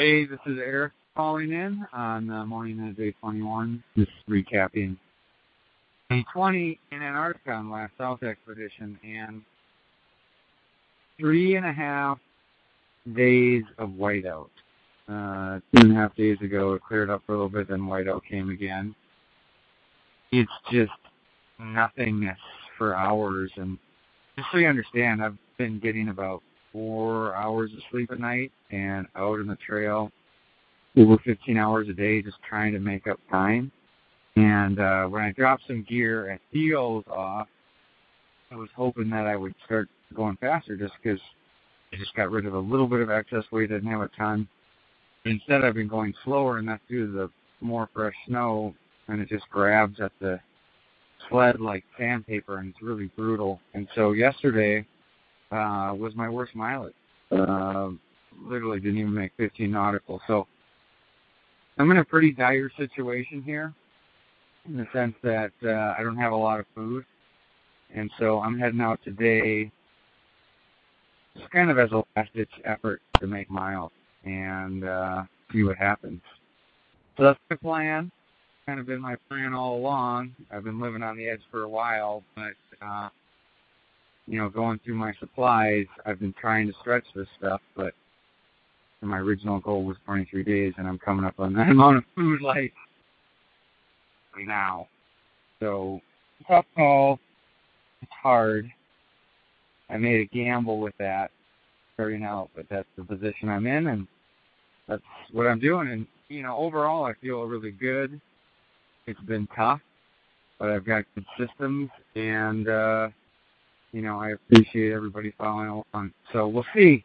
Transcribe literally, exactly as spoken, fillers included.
Hey, this is Eric calling in on the morning of day twenty-one, just recapping day twenty in Antarctica on the last South Expedition, and three and a half days of whiteout. Uh, two and a half days ago, it cleared up for a little bit, then whiteout came again. It's just nothingness for hours, and just so you understand, I've been getting about four hours of sleep at night and out on the trail over fifteen hours a day just trying to make up time. And uh, when I dropped some gear and heels off, I was hoping that I would start going faster just because I just got rid of a little bit of excess weight. I didn't have a ton. Instead, I've been going slower, and that's due to the more fresh snow, and it just grabs at the sled like sandpaper, and it's really brutal. And so yesterday Uh, was my worst mileage. Uh, literally didn't even make fifteen nautical. So I'm in a pretty dire situation here in the sense that uh, I don't have a lot of food. And so I'm heading out today just kind of as a last-ditch effort to make miles and uh, see what happens. So that's my plan. Kind of been my plan all along. I've been living on the edge for a while, but uh, you know, going through my supplies, I've been trying to stretch this stuff, but my original goal was twenty-three days, and I'm coming up on that amount of food, like, now. So, tough call. It's hard. I made a gamble with that, starting out, but that's the position I'm in, and that's what I'm doing. And, you know, overall, I feel really good. It's been tough, but I've got good systems, and, uh, you know, I appreciate everybody following along. So we'll see